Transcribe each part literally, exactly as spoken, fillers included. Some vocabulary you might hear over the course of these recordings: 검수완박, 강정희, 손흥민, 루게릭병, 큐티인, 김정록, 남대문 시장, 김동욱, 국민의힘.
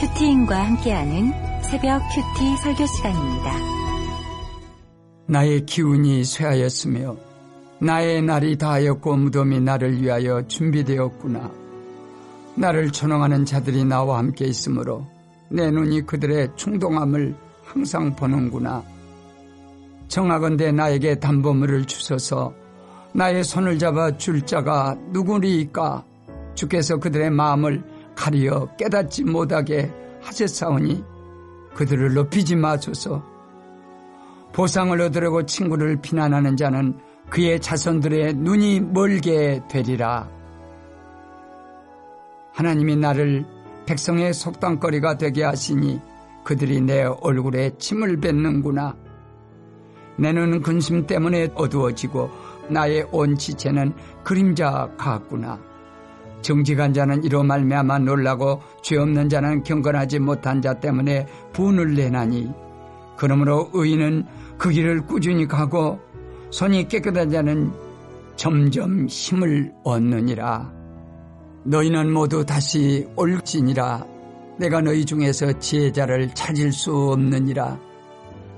큐티인과 함께하는 새벽 큐티 설교 시간입니다. 나의 기운이 쇠하였으며 나의 날이 다하였고 무덤이 나를 위하여 준비되었구나. 나를 초롱하는 자들이 나와 함께 있으므로 내 눈이 그들의 충동함을 항상 보는구나. 정하건대 나에게 담보물을 주소서. 나의 손을 잡아 줄 자가 누구리이까? 주께서 그들의 마음을 가리어 깨닫지 못하게 하셨사오니 그들을 높이지 마소서. 보상을 얻으려고 친구를 비난하는 자는 그의 자손들의 눈이 멀게 되리라. 하나님이 나를 백성의 속단거리가 되게 하시니 그들이 내 얼굴에 침을 뱉는구나. 내 눈은 근심 때문에 어두워지고 나의 온 지체는 그림자 같구나. 정직한 자는 이로 말미암아 놀라고 죄 없는 자는 경건하지 못한 자 때문에 분을 내나니, 그러므로 의인은 그 길을 꾸준히 가고 손이 깨끗한 자는 점점 힘을 얻느니라. 너희는 모두 다시 올지니라. 내가 너희 중에서 지혜자를 찾을 수 없느니라.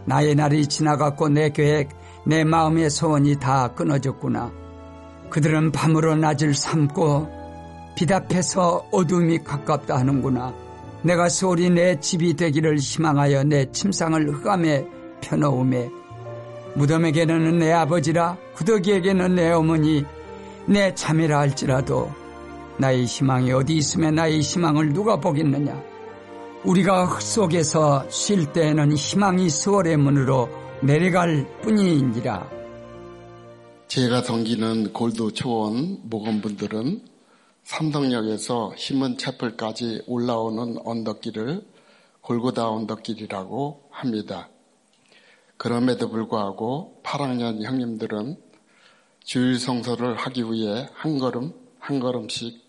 나의 날이 지나갔고 내 계획, 내 마음의 소원이 다 끊어졌구나. 그들은 밤으로 낮을 삼고 빛 앞에서 어둠이 가깝다 하는구나. 내가 소홀히 내 집이 되기를 희망하여 내 침상을 흑암에 펴놓으매, 무덤에게는 내 아버지라 구더기에게는 내 어머니 내 자매라 할지라도 나의 희망이 어디 있으며 나의 희망을 누가 보겠느냐. 우리가 흙 속에서 쉴 때에는 희망이 수월의 문으로 내려갈 뿐이니라. 제가 섬기는 골드 초원 모건분들은 삼덕역에서 흰문 차플까지 올라오는 언덕길을 골고다 언덕길이라고 합니다. 그럼에도 불구하고 팔 학년 형님들은 주일 성서를 하기 위해 한 걸음 한 걸음씩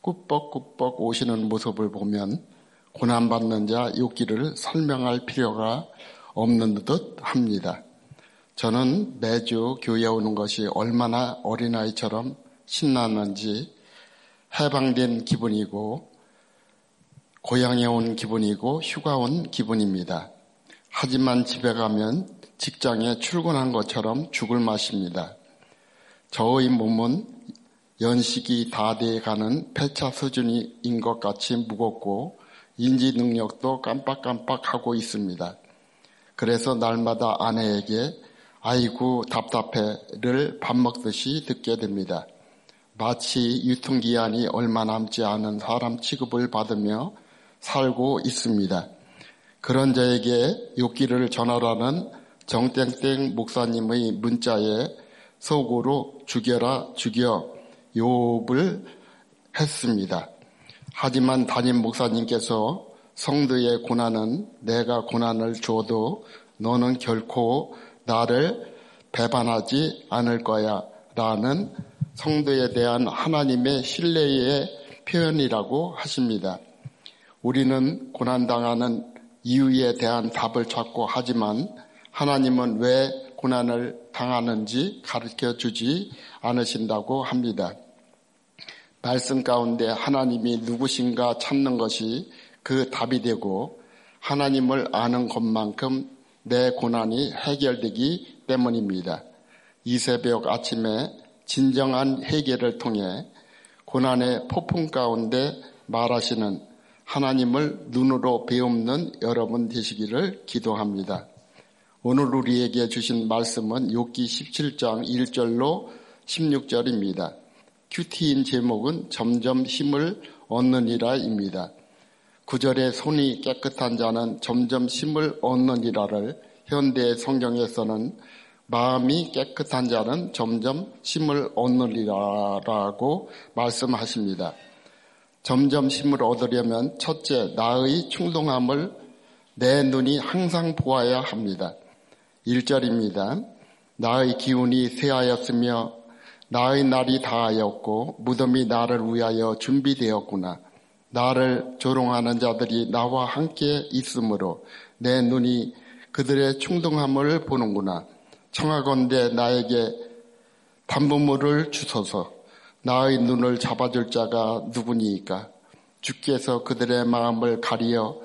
꾸벅꾸벅 오시는 모습을 보면 고난받는 자 욕기를 설명할 필요가 없는 듯 합니다. 저는 매주 교회에 오는 것이 얼마나 어린아이처럼 신나는지 해방된 기분이고 고향에 온 기분이고 휴가 온 기분입니다. 하지만 집에 가면 직장에 출근한 것처럼 죽을 맛입니다. 저의 몸은 연식이 다 돼가는 폐차 수준인 것 같이 무겁고 인지 능력도 깜빡깜빡하고 있습니다. 그래서 날마다 아내에게 아이고 답답해를 밥 먹듯이 듣게 됩니다. 마치 유통기한이 얼마 남지 않은 사람 취급을 받으며 살고 있습니다. 그런 저에게 욕기를 전하라는 정땡땡 목사님의 문자에 속으로 죽여라 죽여 요업을 했습니다. 하지만 담임 목사님께서 성도의 고난은 내가 고난을 줘도 너는 결코 나를 배반하지 않을 거야 라는 성도에 대한 하나님의 신뢰의 표현이라고 하십니다. 우리는 고난당하는 이유에 대한 답을 찾고 하지만 하나님은 왜 고난을 당하는지 가르쳐주지 않으신다고 합니다. 말씀 가운데 하나님이 누구신가 찾는 것이 그 답이 되고 하나님을 아는 것만큼 내 고난이 해결되기 때문입니다. 이 새벽 아침에 진정한 해결을 통해 고난의 폭풍 가운데 말하시는 하나님을 눈으로 배우는 여러분 되시기를 기도합니다. 오늘 우리에게 주신 말씀은 욥기 십칠 장 일 절로 십육 절입니다. 큐티인 제목은 점점 힘을 얻느니라입니다. 구 절에 손이 깨끗한 자는 점점 힘을 얻느니라를 현대 성경에서는 마음이 깨끗한 자는 점점 힘을 얻느니라라고 말씀하십니다. 점점 힘을 얻으려면 첫째, 나의 충동함을 내 눈이 항상 보아야 합니다. 일 절입니다. 나의 기운이 쇠하였으며 나의 날이 다하였고 무덤이 나를 위하여 준비되었구나. 나를 조롱하는 자들이 나와 함께 있으므로 내 눈이 그들의 충동함을 보는구나. 청하건대 나에게 담보물을 주소서. 나의 눈을 잡아줄 자가 누구니까? 주께서 그들의 마음을 가리어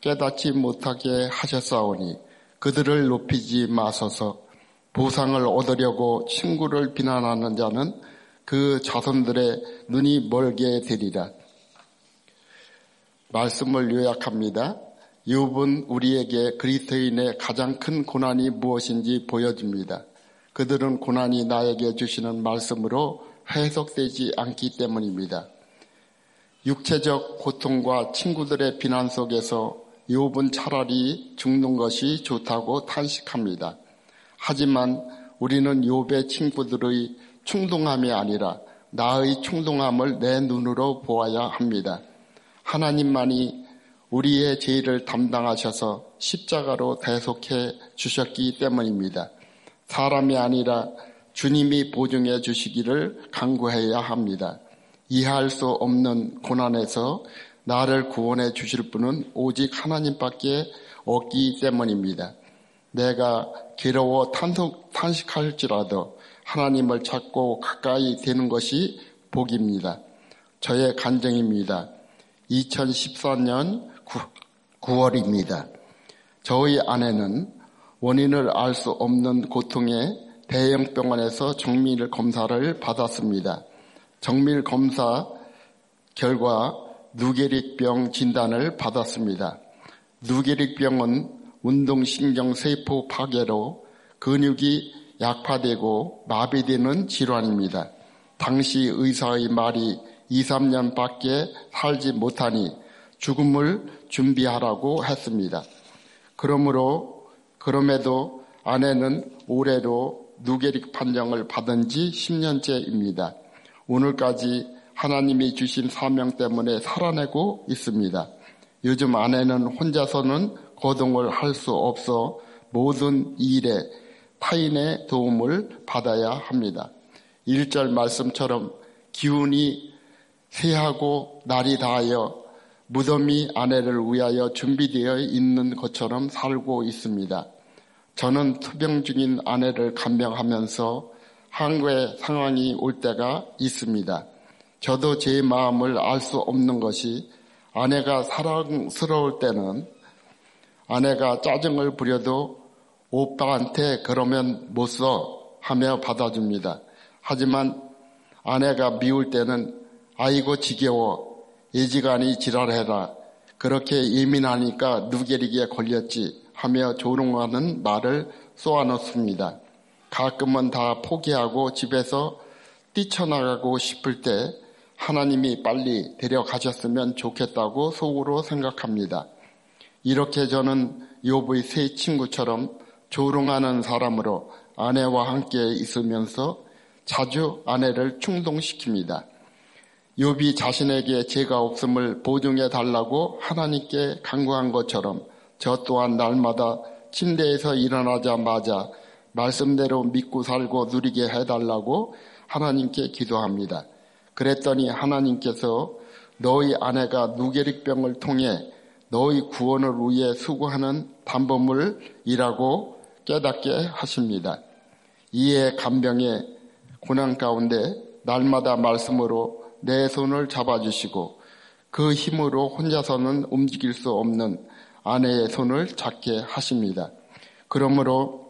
깨닫지 못하게 하셨사오니 그들을 높이지 마소서. 보상을 얻으려고 친구를 비난하는 자는 그 자손들의 눈이 멀게 되리라. 말씀을 요약합니다. 욥은 우리에게 그리스도인의 가장 큰 고난이 무엇인지 보여줍니다. 그들은 고난이 나에게 주시는 말씀으로 해석되지 않기 때문입니다. 육체적 고통과 친구들의 비난 속에서 욥은 차라리 죽는 것이 좋다고 탄식합니다. 하지만 우리는 욥의 친구들의 충동함이 아니라 나의 충동함을 내 눈으로 보아야 합니다. 하나님만이 우리의 죄를 담당하셔서 십자가로 대속해 주셨기 때문입니다. 사람이 아니라 주님이 보증해 주시기를 간구해야 합니다. 이해할 수 없는 고난에서 나를 구원해 주실 분은 오직 하나님밖에 없기 때문입니다. 내가 괴로워 탄식할지라도 하나님을 찾고 가까이 되는 것이 복입니다. 저의 간증입니다. 이천십사 년 구월입니다. 저희 아내는 원인을 알 수 없는 고통에 대형병원에서 정밀 검사를 받았습니다. 정밀 검사 결과 루게릭병 진단을 받았습니다. 루게릭병은 운동신경세포 파괴로 근육이 약화되고 마비되는 질환입니다. 당시 의사의 말이 이삼 년밖에 살지 못하니 죽음을 준비하라고 했습니다. 그러므로 그럼에도 아내는 올해로 루게릭 판정을 받은 지 십 년째입니다. 오늘까지 하나님이 주신 사명 때문에 살아내고 있습니다. 요즘 아내는 혼자서는 거동을 할 수 없어 모든 일에 타인의 도움을 받아야 합니다. 일 절 말씀처럼 기운이 새하고 날이 다하여 무덤이 아내를 위하여 준비되어 있는 것처럼 살고 있습니다. 저는 투병 중인 아내를 간병하면서 한국의 상황이 올 때가 있습니다. 저도 제 마음을 알 수 없는 것이 아내가 사랑스러울 때는 아내가 짜증을 부려도 오빠한테 그러면 못 써 하며 받아줍니다. 하지만 아내가 미울 때는 아이고 지겨워 예지간히 지랄해라 그렇게 예민하니까 누게리기에 걸렸지 하며 조롱하는 말을 쏘아놓습니다. 가끔은 다 포기하고 집에서 뛰쳐나가고 싶을 때 하나님이 빨리 데려가셨으면 좋겠다고 속으로 생각합니다. 이렇게 저는 욥의 세 친구처럼 조롱하는 사람으로 아내와 함께 있으면서 자주 아내를 충동시킵니다. 욥이 자신에게 죄가 없음을 보증해 달라고 하나님께 간구한 것처럼 저 또한 날마다 침대에서 일어나자마자 말씀대로 믿고 살고 누리게 해달라고 하나님께 기도합니다. 그랬더니 하나님께서 너희 아내가 루게릭병을 통해 너희 구원을 위해 수고하는 단번물이라고 깨닫게 하십니다. 이에 간병의 고난 가운데 날마다 말씀으로 내 손을 잡아주시고 그 힘으로 혼자서는 움직일 수 없는 아내의 손을 잡게 하십니다. 그러므로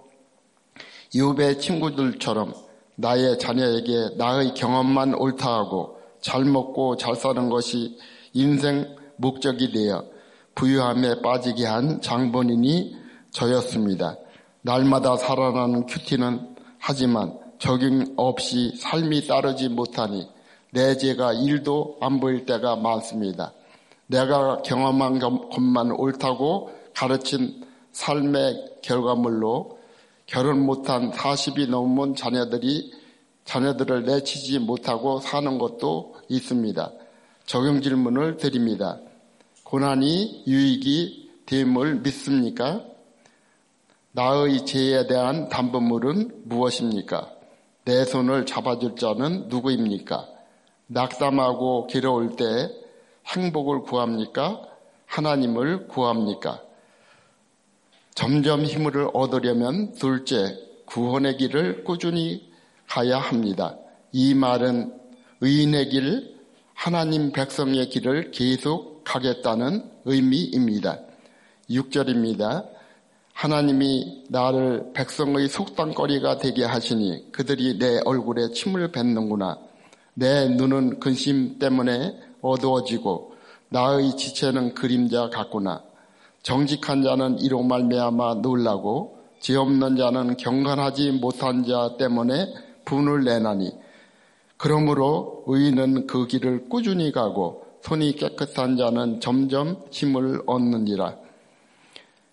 욥의 친구들처럼 나의 자녀에게 나의 경험만 옳다하고 잘 먹고 잘 사는 것이 인생 목적이 되어 부유함에 빠지게 한 장본인이 저였습니다. 날마다 살아나는 큐티는 하지만 적응 없이 삶이 따르지 못하니 내 죄가 일도 안 보일 때가 많습니다. 내가 경험한 것만 옳다고 가르친 삶의 결과물로 결혼 못한 사십이 넘은 자녀들이 자녀들을 내치지 못하고 사는 것도 있습니다. 적용 질문을 드립니다. 고난이 유익이 됨을 믿습니까? 나의 죄에 대한 담보물은 무엇입니까? 내 손을 잡아줄 자는 누구입니까? 낙담하고 괴로울 때 행복을 구합니까? 하나님을 구합니까? 점점 힘을 얻으려면 둘째, 구원의 길을 꾸준히 가야 합니다. 이 말은 의인의 길, 하나님 백성의 길을 계속 가겠다는 의미입니다. 육 절입니다. 하나님이 나를 백성의 속단거리가 되게 하시니 그들이 내 얼굴에 침을 뱉는구나. 내 눈은 근심 때문에 어두워지고 나의 지체는 그림자 같구나. 정직한 자는 이로 말미암아 놀라고 지없는 자는 경건하지 못한 자 때문에 분을 내나니 그러므로 의인은 그 길을 꾸준히 가고 손이 깨끗한 자는 점점 힘을 얻느니라.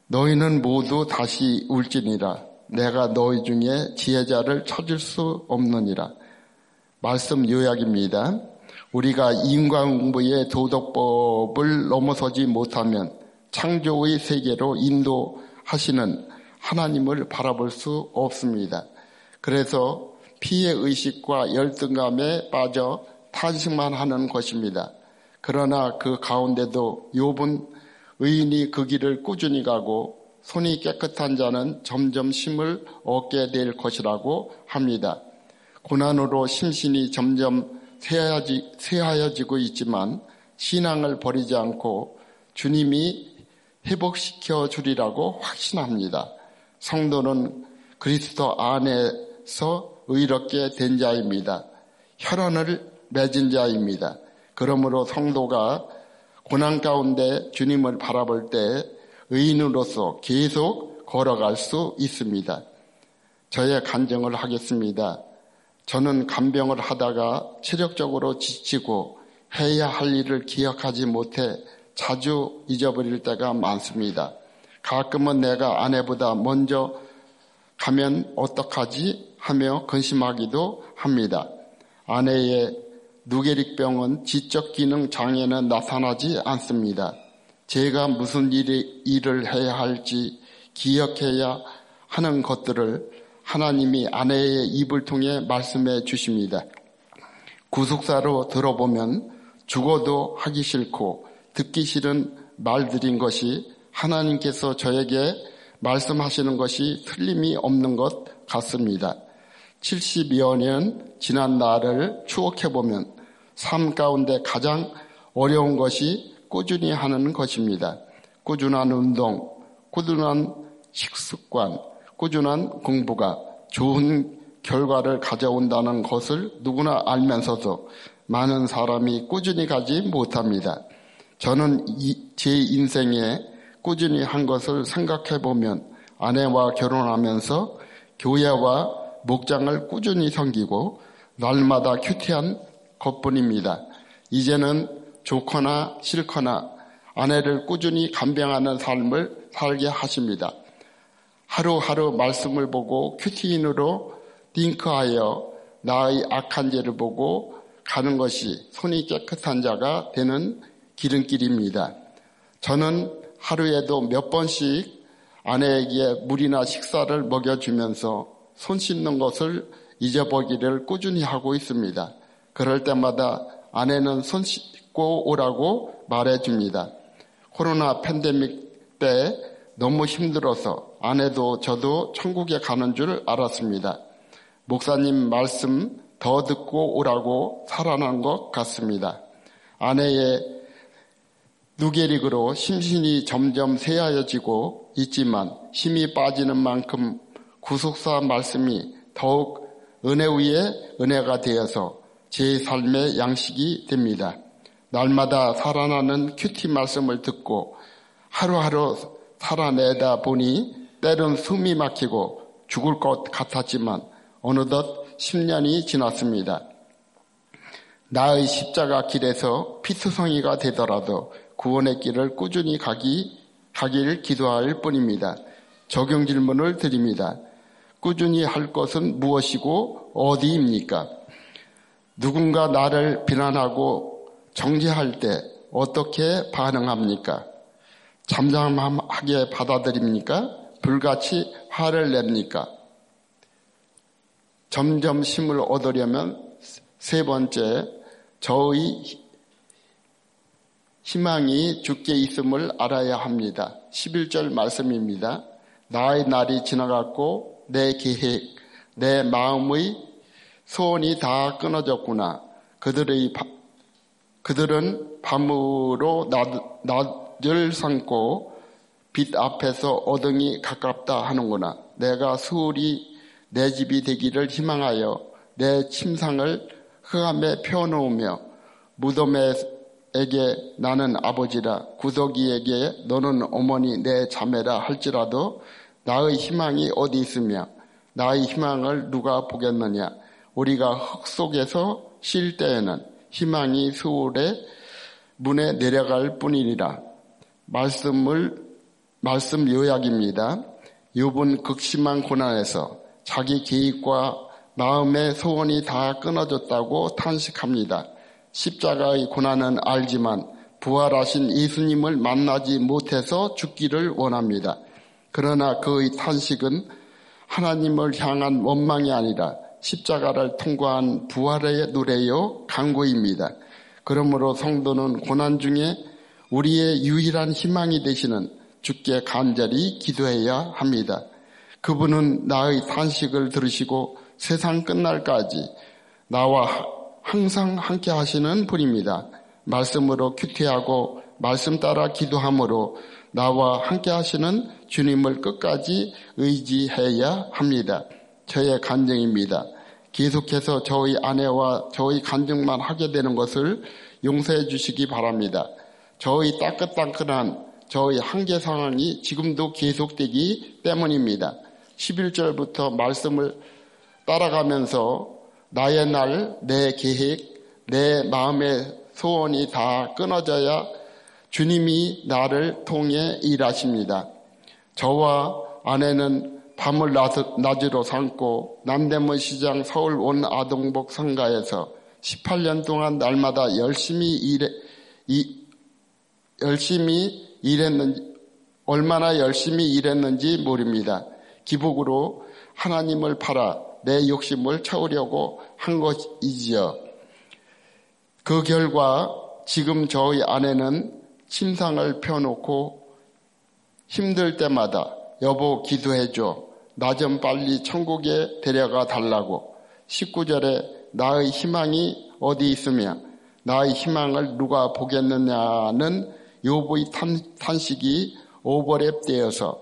너희는 모두 다시 울지니라. 내가 너희 중에 지혜자를 찾을 수 없느니라. 말씀 요약입니다. 우리가 인과응보의 도덕법을 넘어서지 못하면 창조의 세계로 인도하시는 하나님을 바라볼 수 없습니다. 그래서 피해 의식과 열등감에 빠져 탄식만 하는 것입니다. 그러나 그 가운데도 욥은 의인이 그 길을 꾸준히 가고 손이 깨끗한 자는 점점 힘을 얻게 될 것이라고 합니다. 고난으로 심신이 점점 쇠하지, 쇠하여지고 있지만 신앙을 버리지 않고 주님이 회복시켜 주리라고 확신합니다. 성도는 그리스도 안에서 의롭게 된 자입니다. 혈안을 맺은 자입니다. 그러므로 성도가 고난 가운데 주님을 바라볼 때 의인으로서 계속 걸어갈 수 있습니다. 저의 간증을 하겠습니다. 저는 간병을 하다가 체력적으로 지치고 해야 할 일을 기억하지 못해 자주 잊어버릴 때가 많습니다. 가끔은 내가 아내보다 먼저 가면 어떡하지 하며 근심하기도 합니다. 아내의 루게릭병은 지적기능 장애는 나타나지 않습니다. 제가 무슨 일이, 일을 해야 할지 기억해야 하는 것들을 하나님이 아내의 입을 통해 말씀해 주십니다. 구속사로 들어보면 죽어도 하기 싫고 듣기 싫은 말들인 것이 하나님께서 저에게 말씀하시는 것이 틀림이 없는 것 같습니다. 칠십여 년 지난 나를 추억해보면 삶 가운데 가장 어려운 것이 꾸준히 하는 것입니다. 꾸준한 운동, 꾸준한 식습관, 꾸준한 공부가 좋은 결과를 가져온다는 것을 누구나 알면서도 많은 사람이 꾸준히 가지 못합니다. 저는 이, 제 인생에 꾸준히 한 것을 생각해보면 아내와 결혼하면서 교회와 목장을 꾸준히 섬기고 날마다 큐티한 것뿐입니다. 이제는 좋거나 싫거나 아내를 꾸준히 간병하는 삶을 살게 하십니다. 하루하루 말씀을 보고 큐티인으로 링크하여 나의 악한 죄를 보고 가는 것이 손이 깨끗한 자가 되는 기름길입니다. 저는 하루에도 몇 번씩 아내에게 물이나 식사를 먹여주면서 손 씻는 것을 잊어버리기를 꾸준히 하고 있습니다. 그럴 때마다 아내는 손 씻고 오라고 말해줍니다. 코로나 팬데믹 때 너무 힘들어서 아내도 저도 천국에 가는 줄 알았습니다. 목사님 말씀 더 듣고 오라고 살아난 것 같습니다. 아내의 루게릭으로 심신이 점점 쇠하여지고 있지만 힘이 빠지는 만큼 구속사 말씀이 더욱 은혜 위에 은혜가 되어서 제 삶의 양식이 됩니다. 날마다 살아나는 큐티 말씀을 듣고 하루하루 살아내다 보니 때론 숨이 막히고 죽을 것 같았지만 어느덧 십 년이 지났습니다. 나의 십자가 길에서 피투성이가 되더라도 구원의 길을 꾸준히 가기, 가기를 기도할 뿐입니다. 적용 질문을 드립니다. 꾸준히 할 것은 무엇이고 어디입니까? 누군가 나를 비난하고 정죄할 때 어떻게 반응합니까? 잠잠하게 받아들입니까? 불같이 화를 냅니까? 점점 힘을 얻으려면 세 번째, 저의 희망이 주께 있음을 알아야 합니다. 십일 절 말씀입니다. 나의 날이 지나갔고 내 계획, 내 마음의 소원이 다 끊어졌구나. 그들의 그들은 밤으로 낮을 삼고 빛 앞에서 어둠이 가깝다 하는구나. 내가 수울이 내 집이 되기를 희망하여 내 침상을 흑암에 펴놓으며 무덤에게 나는 아버지라, 구더기에게 너는 어머니 내 자매라 할지라도 나의 희망이 어디 있으며 나의 희망을 누가 보겠느냐. 우리가 흙 속에서 쉴 때에는 희망이 수울의 문에 내려갈 뿐이니라. 말씀을 말씀 요약입니다. 욥은 극심한 고난에서 자기 계획과 마음의 소원이 다 끊어졌다고 탄식합니다. 십자가의 고난은 알지만 부활하신 예수님을 만나지 못해서 죽기를 원합니다. 그러나 그의 탄식은 하나님을 향한 원망이 아니라 십자가를 통과한 부활의 노래요 간구입니다. 그러므로 성도는 고난 중에 우리의 유일한 희망이 되시는 주께 간절히 기도해야 합니다. 그분은 나의 탄식을 들으시고 세상 끝날까지 나와 항상 함께 하시는 분입니다. 말씀으로 큐티하고 말씀 따라 기도함으로 나와 함께 하시는 주님을 끝까지 의지해야 합니다. 저의 간증입니다. 계속해서 저희 아내와 저희 간증만 하게 되는 것을 용서해 주시기 바랍니다. 저희 따끈따끈한 저의 한계 상황이 지금도 계속되기 때문입니다. 십일 절부터 말씀을 따라가면서 나의 날, 내 계획, 내 마음의 소원이 다 끊어져야 주님이 나를 통해 일하십니다. 저와 아내는 밤을 낮으로 삼고 남대문 시장 서울 원아동복 상가에서 십팔 년 동안 날마다 열심히 일해, 이, 열심히 일했는지, 얼마나 열심히 일했는지 모릅니다. 기복으로 하나님을 팔아 내 욕심을 채우려고 한 것이지요. 그 결과 지금 저희 아내는 침상을 펴놓고 힘들 때마다 여보 기도해줘. 나 좀 빨리 천국에 데려가 달라고. 십구 절에 나의 희망이 어디 있으며 나의 희망을 누가 보겠느냐는 욥의 탄식이 오버랩되어서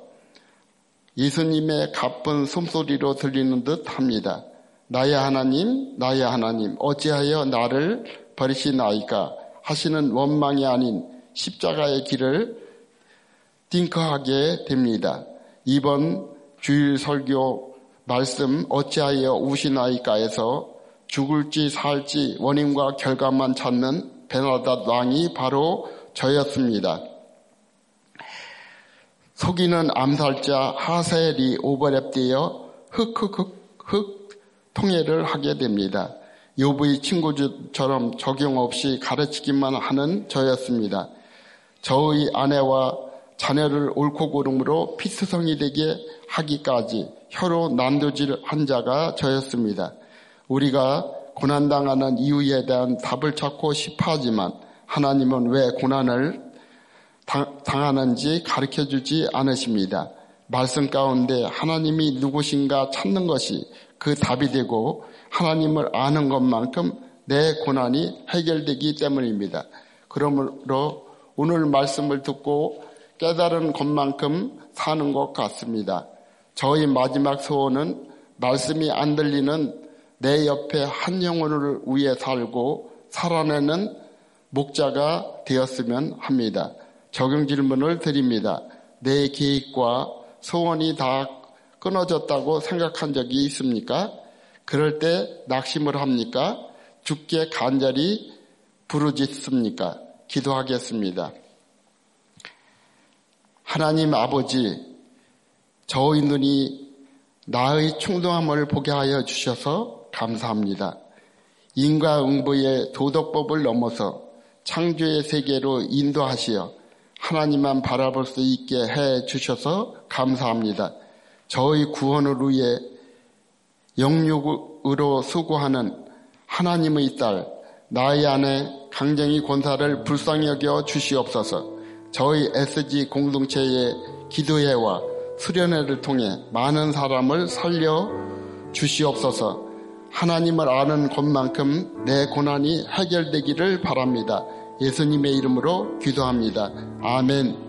예수님의 가쁜 숨소리로 들리는 듯 합니다. 나의 하나님, 나의 하나님, 어찌하여 나를 버리시나이까 하시는 원망이 아닌 십자가의 길을 띵크하게 됩니다. 이번 주일 설교 말씀 어찌하여 우시나이까에서 죽을지 살지 원인과 결과만 찾는 베나닷 왕이 바로 저였습니다. 속이는 암살자 하셀이 오버랩되어 흑흑흑흑 통해를 하게 됩니다. 욥의 친구처럼 적용 없이 가르치기만 하는 저였습니다. 저의 아내와 자녀를 옳고 고름으로 피스성이 되게 하기까지 혀로 난도질한 자가 저였습니다. 우리가 고난당하는 이유에 대한 답을 찾고 싶어하지만 하나님은 왜 고난을 당하는지 가르쳐주지 않으십니다. 말씀 가운데 하나님이 누구신가 찾는 것이 그 답이 되고 하나님을 아는 것만큼 내 고난이 해결되기 때문입니다. 그러므로 오늘 말씀을 듣고 깨달은 것만큼 사는 것 같습니다. 저희 마지막 소원은 말씀이 안 들리는 내 옆에 한 영혼을 위해 살고 살아내는 목자가 되었으면 합니다. 적용 질문을 드립니다. 내 계획과 소원이 다 끊어졌다고 생각한 적이 있습니까? 그럴 때 낙심을 합니까? 주께 간절히 부르짖습니까? 기도하겠습니다. 하나님 아버지, 저의 눈이 나의 충동함을 보게 하여 주셔서 감사합니다. 인과응보의 도덕법을 넘어서 창조의 세계로 인도하시어 하나님만 바라볼 수 있게 해 주셔서 감사합니다. 저의 구원을 위해 영육으로 수고하는 하나님의 딸, 나의 아내 강정희 권사를 불쌍히 여겨 주시옵소서. 저희 에스지 공동체의 기도회와 수련회를 통해 많은 사람을 살려 주시옵소서. 하나님을 아는 곳만큼 내 고난이 해결되기를 바랍니다. 예수님의 이름으로 기도합니다. 아멘.